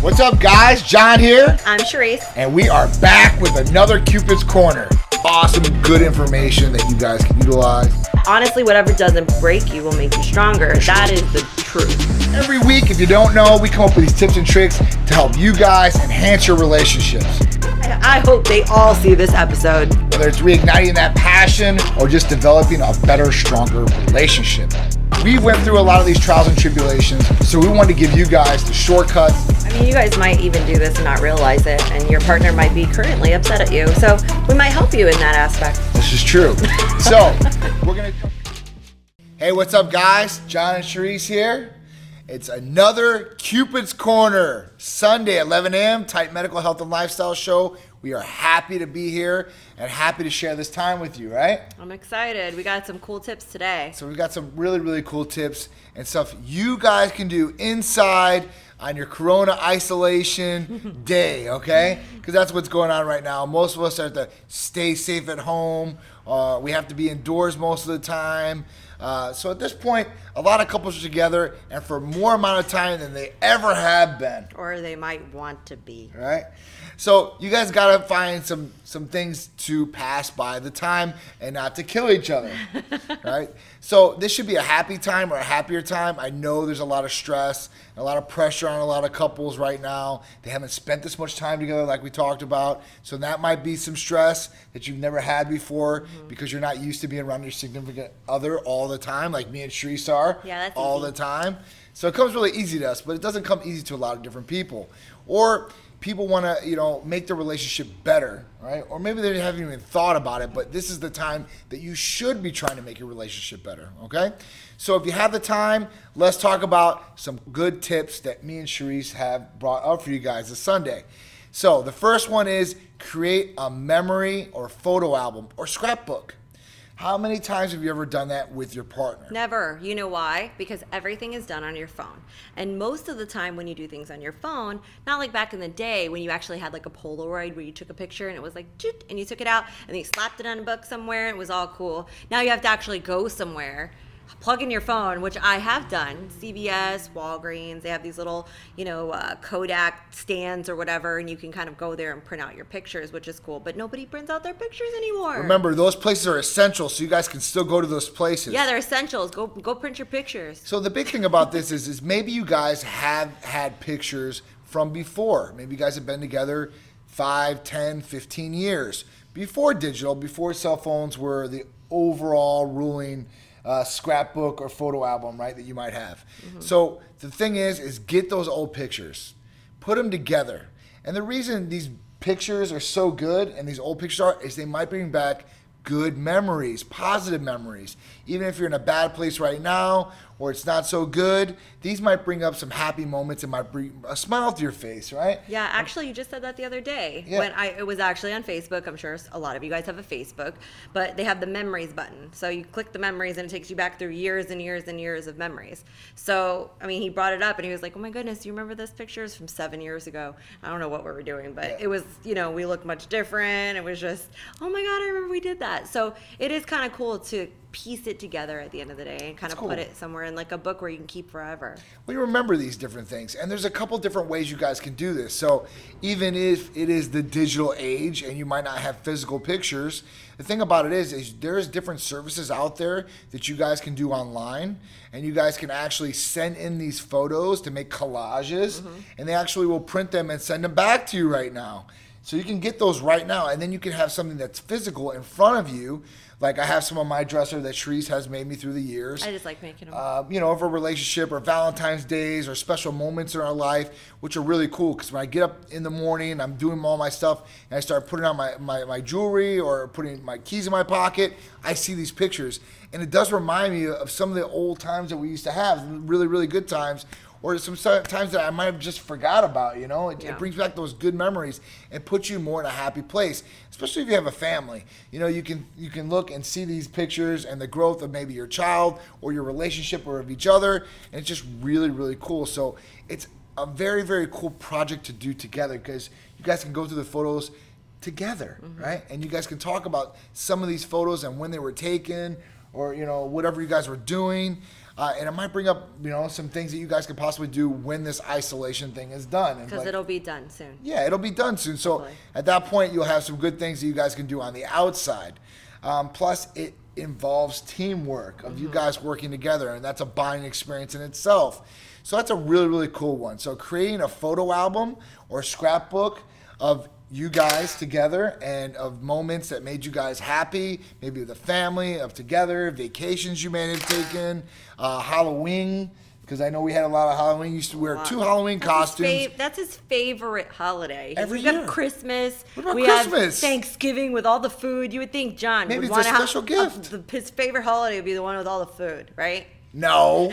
What's up, guys? John here. I'm Charisse. And we are back with another Cupid's Corner. Awesome, good information that you guys can utilize. Honestly, whatever doesn't break you will make you stronger. That is the truth. Every week, if you don't know, we come up with these tips and tricks to help you guys enhance your relationships. I hope they all see this episode. Whether it's reigniting that passion or just developing a better, stronger relationship. We went through a lot of these trials and tribulations, so we wanted to give you guys the shortcuts. I mean, you guys might even do this and not realize it, and your partner might be currently upset at you, so we might help you in that aspect. This is true. So, we're going to... Hey, what's up, guys? John and Charisse here. It's another Cupid's Corner, Sunday at 11 a.m., Tight Medical Health and Lifestyle Show. We are happy to be here and happy to share this time with you, right? I'm excited. We got some cool tips today. So we got some really, really cool tips and stuff you guys can do inside on your corona isolation day, okay? Because that's what's going on right now. Most of us have to stay safe at home. We have to be indoors most of the time. So at this point, a lot of couples are together and for more amount of time than they ever have been. Or they might want to be. Right? So you guys got to find some things to pass by the time and not to kill each other. Right? So this should be a happy time or a happier time. I know there's a lot of stress, a lot of pressure on a lot of couples right now. They haven't spent this much time together like we talked about. So that might be some stress that you've never had before because you're not used to being around your significant other all the time, like me and Charisse are all the time. So it comes really easy to us, but it doesn't come easy to a lot of different people. Or people want to, you know, make their relationship better, right? Or maybe they haven't even thought about it, but this is the time that you should be trying to make your relationship better, okay? So if you have the time, let's talk about some good tips that me and Charisse have brought up for you guys this Sunday. So the first one is create a memory or photo album or scrapbook. How many times have you ever done that with your partner? Never. You know why? Because everything is done on your phone. And most of the time when you do things on your phone, not like back in the day when you actually had like a Polaroid where you took a picture and it was like, and you took it out and then you slapped it on a book somewhere and it was all cool. Now you have to actually go somewhere, plug in your phone, which I have done. CVS, Walgreens, they have these little, you know, Kodak stands or whatever, and you can kind of go there and print out your pictures, which is cool. But nobody prints out their pictures anymore. Remember, those places are essential, so you guys can still go to those places. Yeah, they're essentials. Go print your pictures. So the big thing about this is maybe you guys have had pictures from before. Maybe you guys have been together 5, 10, 15 years. Before digital, before cell phones were the overall ruling scrapbook or photo album, right, that you might have. So the thing is get those old pictures, put them together. And the reason these pictures are so good and these old pictures are is they might bring back good memories, positive memories. Even if you're in a bad place right now or it's not so good, these might bring up some happy moments and might bring a smile to your face, right? Yeah, actually, you just said that the other day. Yeah. It was actually on Facebook. I'm sure a lot of you guys have a Facebook, but they have the memories button. So you click the memories and it takes you back through years and years and years of memories. So, I mean, he brought it up and he was like, oh my goodness, you remember this picture? It's from 7 years ago. I don't know what we were doing, but it was, you know, we looked much different. It was just, oh my God, I remember we did that. So it is kind of cool to piece it together at the end of the day and kind of put it somewhere in like a book where you can keep forever. We remember these different things, and there's a couple different ways you guys can do this. So even if it is the digital age and you might not have physical pictures, the thing about it is there's different services out there that you guys can do online, and you guys can actually send in these photos to make collages, and they actually will print them and send them back to you right now. So you can get those right now, and then you can have something that's physical in front of you. Like I have some on my dresser that Charisse has made me through the years. I just like making them. You know, of a relationship or Valentine's Days or special moments in our life, which are really cool because when I get up in the morning, I'm doing all my stuff, and I start putting on my jewelry or putting my keys in my pocket, I see these pictures. And it does remind me of some of the old times that we used to have, really, really good times. Or some times that I might have just forgot about, you know? It brings back those good memories and puts you more in a happy place, especially if you have a family. You know, you can look and see these pictures and the growth of maybe your child or your relationship or of each other, and it's just really, really cool. So it's a very, very cool project to do together because you guys can go through the photos together, right? And you guys can talk about some of these photos and when they were taken or, you know, whatever you guys were doing. And it might bring up, you know, some things that you guys could possibly do when this isolation thing is done. Because it'll be done soon. Yeah, it'll be done soon. So hopefully, at that point, you'll have some good things that you guys can do on the outside. Plus, it involves teamwork of you guys working together, and that's a buying experience in itself. So that's a really, really cool one. So creating a photo album or scrapbook of you guys together and of moments that made you guys happy, maybe the family, of together, vacations you may have taken, Halloween, because I know we had a lot of Halloween. You used to wear two Halloween costumes. That's his favorite holiday. Every year. We have Christmas. What about Christmas? Have Thanksgiving with all the food. You would think John maybe would want a special gift. His favorite holiday would be the one with all the food, right? No.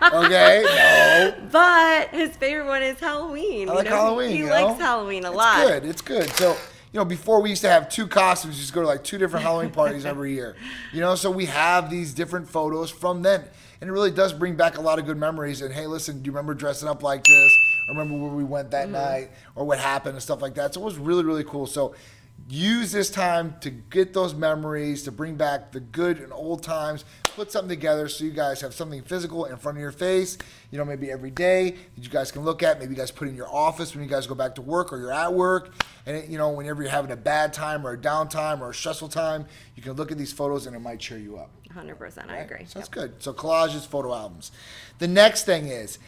Okay, no. But his favorite one is Halloween. I like Halloween. He likes Halloween a lot. It's good. It's good. So, you know, before we used to have two costumes, we used to go to like two different Halloween parties every year. You know, so we have these different photos from then. And it really does bring back a lot of good memories. And hey, listen, do you remember dressing up like this? Or remember where we went that night? Or what happened and stuff like that. So it was really, really cool. So use this time to get those memories, to bring back the good and old times. Put something together so you guys have something physical in front of your face, you know, maybe every day that you guys can look at. Maybe you guys put in your office when you guys go back to work or you're at work. And, it, you know, whenever you're having a bad time or a downtime or a stressful time, you can look at these photos and it might cheer you up. 100%. Right? I agree. So that's good. So collages, photo albums. The next thing is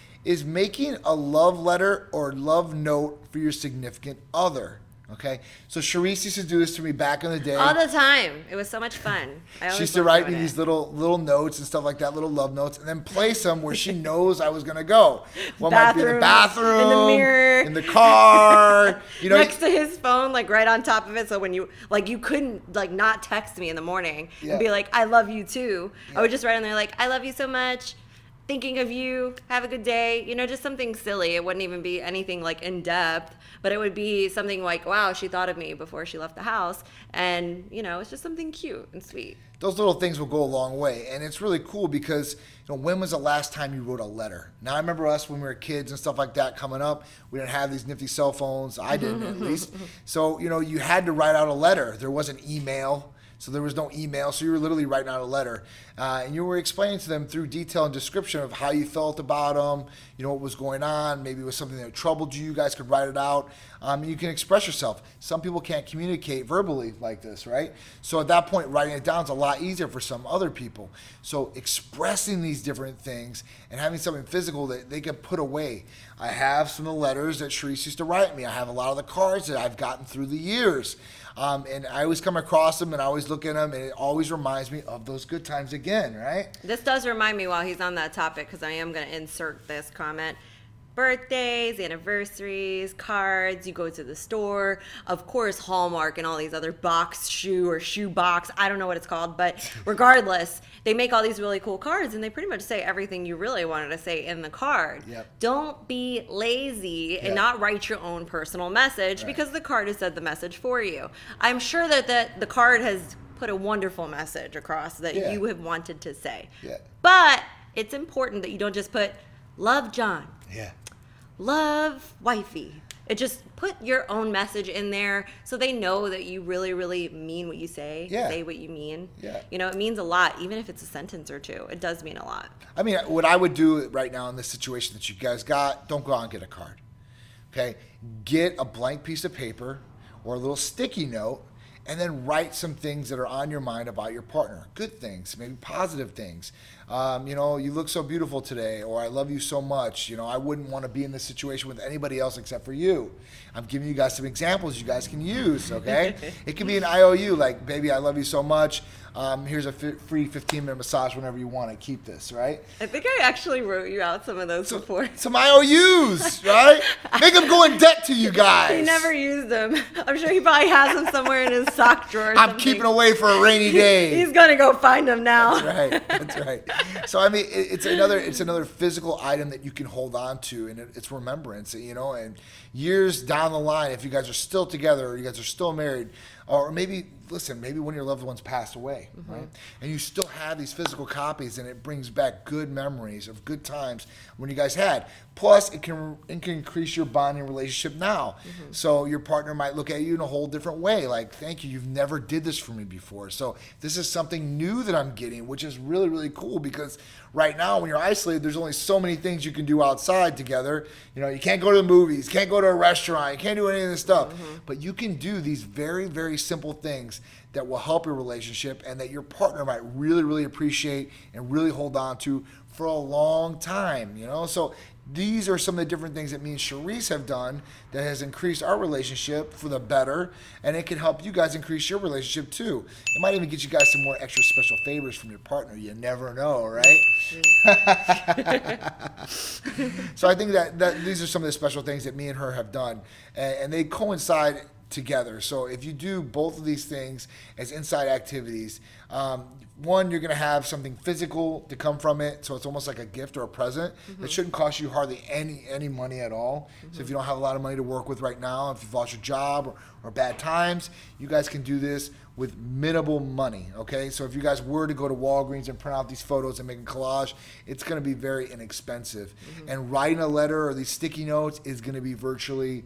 making a love letter or love note for your significant other. Okay, so Charisse used to do this to me back in the day. All the time. It was so much fun. She used to write me these little notes and stuff like that, little love notes, and then place them where she knows I was going to go. What might be in the bathroom. In the mirror. In the car. You know, next to his phone, like right on top of it. So when you, like, you couldn't, like, not text me in the morning and be like, I love you too. Yeah. I would just write on there like, I love you so much. Thinking of you, have a good day, you know, just something silly. It wouldn't even be anything like in depth, but it would be something like, wow, she thought of me before she left the house. And, you know, it's just something cute and sweet. Those little things will go a long way. And it's really cool because, you know, when was the last time you wrote a letter? Now, I remember us when we were kids and stuff like that coming up. We didn't have these nifty cell phones. I didn't, at least. So, you know, you had to write out a letter. There wasn't email. So there was no email. So you were literally writing out a letter. And you were explaining to them through detail and description of how you felt about them, you know, what was going on. Maybe it was something that troubled you. You guys could write it out. And you can express yourself. Some people can't communicate verbally like this, right? So at that point, writing it down is a lot easier for some other people. So expressing these different things and having something physical that they can put away. I have some of the letters that Charisse used to write me. I have a lot of the cards that I've gotten through the years. And I always come across them and I always look at them and it always reminds me of those good times again, right? This does remind me while he's on that topic, because I am going to insert this comment. Birthdays, anniversaries, cards, you go to the store, of course Hallmark and all these other box shoe or shoe box, I don't know what it's called, but regardless, they make all these really cool cards and they pretty much say everything you really wanted to say in the card. Yep. Don't be lazy and not write your own personal message because the card has said the message for you. I'm sure that the card has put a wonderful message across that you have wanted to say. Yeah. But it's important that you don't just put love John. Yeah. Love wifey. It just put your own message in there so they know that you really, really mean what you say. Yeah. Say what you mean. Yeah. You know, it means a lot, even if it's a sentence or two. It does mean a lot. I mean, what I would do right now in this situation that you guys got, don't go out and get a card. Okay? Get a blank piece of paper or a little sticky note and then write some things that are on your mind about your partner. Good things, maybe positive things. You know, you look so beautiful today, or I love you so much. You know, I wouldn't want to be in this situation with anybody else except for you. I'm giving you guys some examples you guys can use, okay? It could be an IOU, like, baby, I love you so much. Here's a free 15-minute massage whenever you want to keep this, right? I think I actually wrote you out some of those before. Some IOUs, right? Make them go in debt to you guys. He never used them. I'm sure he probably has them somewhere in his sock drawer. I'm keeping away for a rainy day. He's going to go find them now. That's right. That's right. So I mean, it's another physical item that you can hold on to, and it's remembrance, you know. And years down the line, if you guys are still together, or you guys are still married, or maybe maybe one of your loved ones passed away, right? And you still have these physical copies, and it brings back good memories of good times when you guys had. Plus, it can increase your bonding relationship now. So your partner might look at you in a whole different way, like, thank you, you've never did this for me before. So this is something new that I'm getting, which is really, really cool. because right now when you're isolated, there's only so many things you can do outside together. You know, you can't go to the movies, can't go to a restaurant, you can't do any of this stuff. Mm-hmm. But you can do these very, very simple things that will help your relationship and that your partner might really, really appreciate and really hold on to for a long time, you know? So these are some of the different things that me and Charisse have done that has increased our relationship for the better, and it can help you guys increase your relationship too. It might even get you guys some more extra special favors from your partner. You never know, right? So I think that these are some of the special things that me and her have done, and they coincide together. So if you do both of these things as inside activities, one, you're going to have something physical to come from it, so it's almost like a gift or a present. Mm-hmm. It shouldn't cost you hardly any money at all. Mm-hmm. So if you don't have a lot of money to work with right now, if you've lost your job or bad times, you guys can do this with minimal money, okay? So if you guys were to go to Walgreens and print out these photos and make a collage, it's going to be very inexpensive. Mm-hmm. And writing a letter or these sticky notes is going to be virtually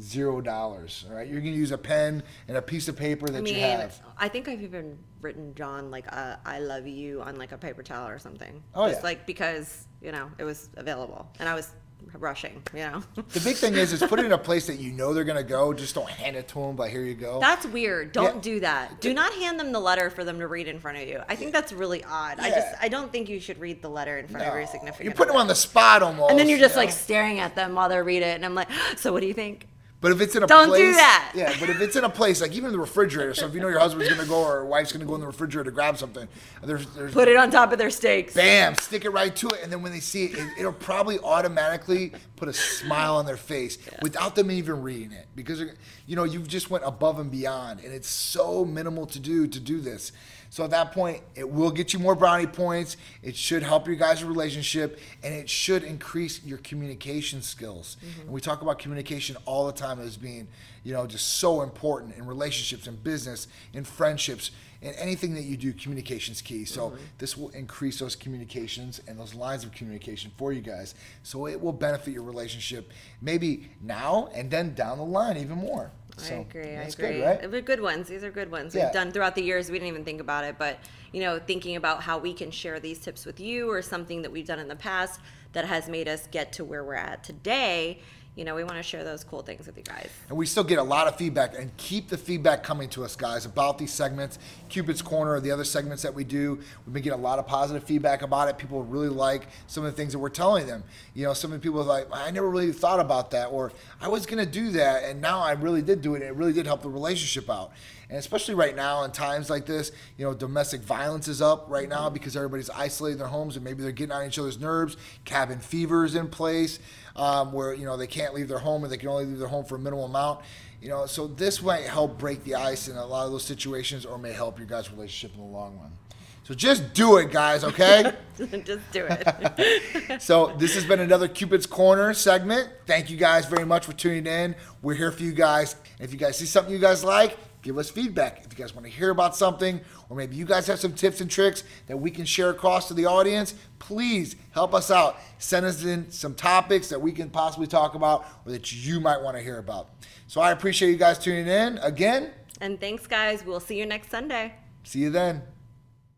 $0, all right? You're going to use a pen and a piece of paper that you have. I think I've even written John, like, I love you on, like, a paper towel or something. Oh, just, yeah. Like, because, you know, it was available. And I was rushing, you know? The big thing is put it in a place that you know they're going to go. Just don't hand it to them, but here you go. That's weird. Don't do that. Do not hand them the letter for them to read in front of you. I think that's really odd. Yeah. I don't think you should read the letter in front of your significant other. You're putting them on the spot almost. And then you're just, like, staring at them while they read it. And I'm like, so what do you think? But if it's in a place, don't do that. Yeah, but if it's in a place like even the refrigerator, so if you know your husband's gonna go or wife's gonna go in the refrigerator to grab something, there's put it on top of their steaks. Bam! Stick it right to it, and then when they see it, it'll probably automatically put a smile on their face without them even reading it, because you know you've just went above and beyond, and it's so minimal to do this. So at that point, it will get you more brownie points. It should help your guys' relationship, and it should increase your communication skills. Mm-hmm. And we talk about communication all the time as being, you know, just so important in relationships, in business, in friendships, in anything that you do. Communication's key. So this will increase those communications and those lines of communication for you guys. So it will benefit your relationship maybe now and then down the line even more. So, I agree. Good, right? They're good ones. These are good ones we've done throughout the years. We didn't even think about it, but you know, thinking about how we can share these tips with you or something that we've done in the past that has made us get to where we're at today. You know, we want to share those cool things with you guys. And we still get a lot of feedback, and keep the feedback coming to us, guys, about these segments. Cupid's Corner, the other segments that we do, we've been getting a lot of positive feedback about it. People really like some of the things that we're telling them. You know, some of the people are like, I never really thought about that, or I was going to do that, and now I really did do it, and it really did help the relationship out. And especially right now in times like this, you know, domestic violence is up right now because everybody's isolated in their homes and maybe they're getting on each other's nerves. Cabin fever is in place where, you know, they can't leave their home, and they can only leave their home for a minimal amount. You know, so this might help break the ice in a lot of those situations, or may help your guys' relationship in the long run. So just do it, guys, okay? Just do it. So this has been another Cupid's Corner segment. Thank you guys very much for tuning in. We're here for you guys. And if you guys see something you guys like, give us feedback. If you guys want to hear about something, or maybe you guys have some tips and tricks that we can share across to the audience, please help us out. Send us in some topics that we can possibly talk about or that you might want to hear about. So I appreciate you guys tuning in again. And thanks, guys. We'll see you next Sunday. See you then.